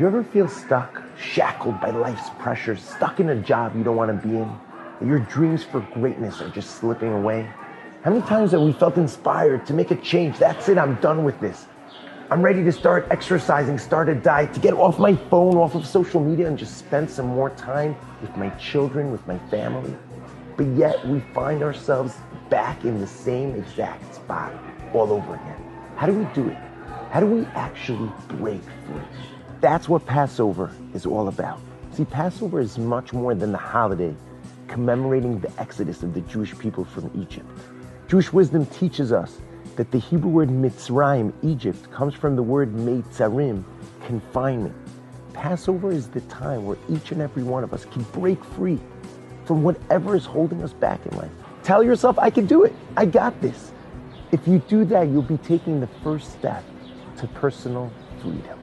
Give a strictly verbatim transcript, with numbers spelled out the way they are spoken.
Do you ever feel stuck, shackled by life's pressures, stuck in a job you don't want to be in, that your dreams for greatness are just slipping away? How many times have we felt inspired to make a change? That's it, I'm done with this. I'm ready to start exercising, start a diet, to get off my phone, off of social media, and just spend some more time with my children, with my family. But yet we find ourselves back in the same exact spot all over again. How do we do it? How do we actually break through? That's what Passover is all about. See, Passover is much more than the holiday commemorating the exodus of the Jewish people from Egypt. Jewish wisdom teaches us that the Hebrew word Mitzrayim, Egypt, comes from the word Meitzarim, confinement. Passover is the time where each and every one of us can break free from whatever is holding us back in life. Tell yourself, I can do it. I got this. If you do that, you'll be taking the first step to personal freedom.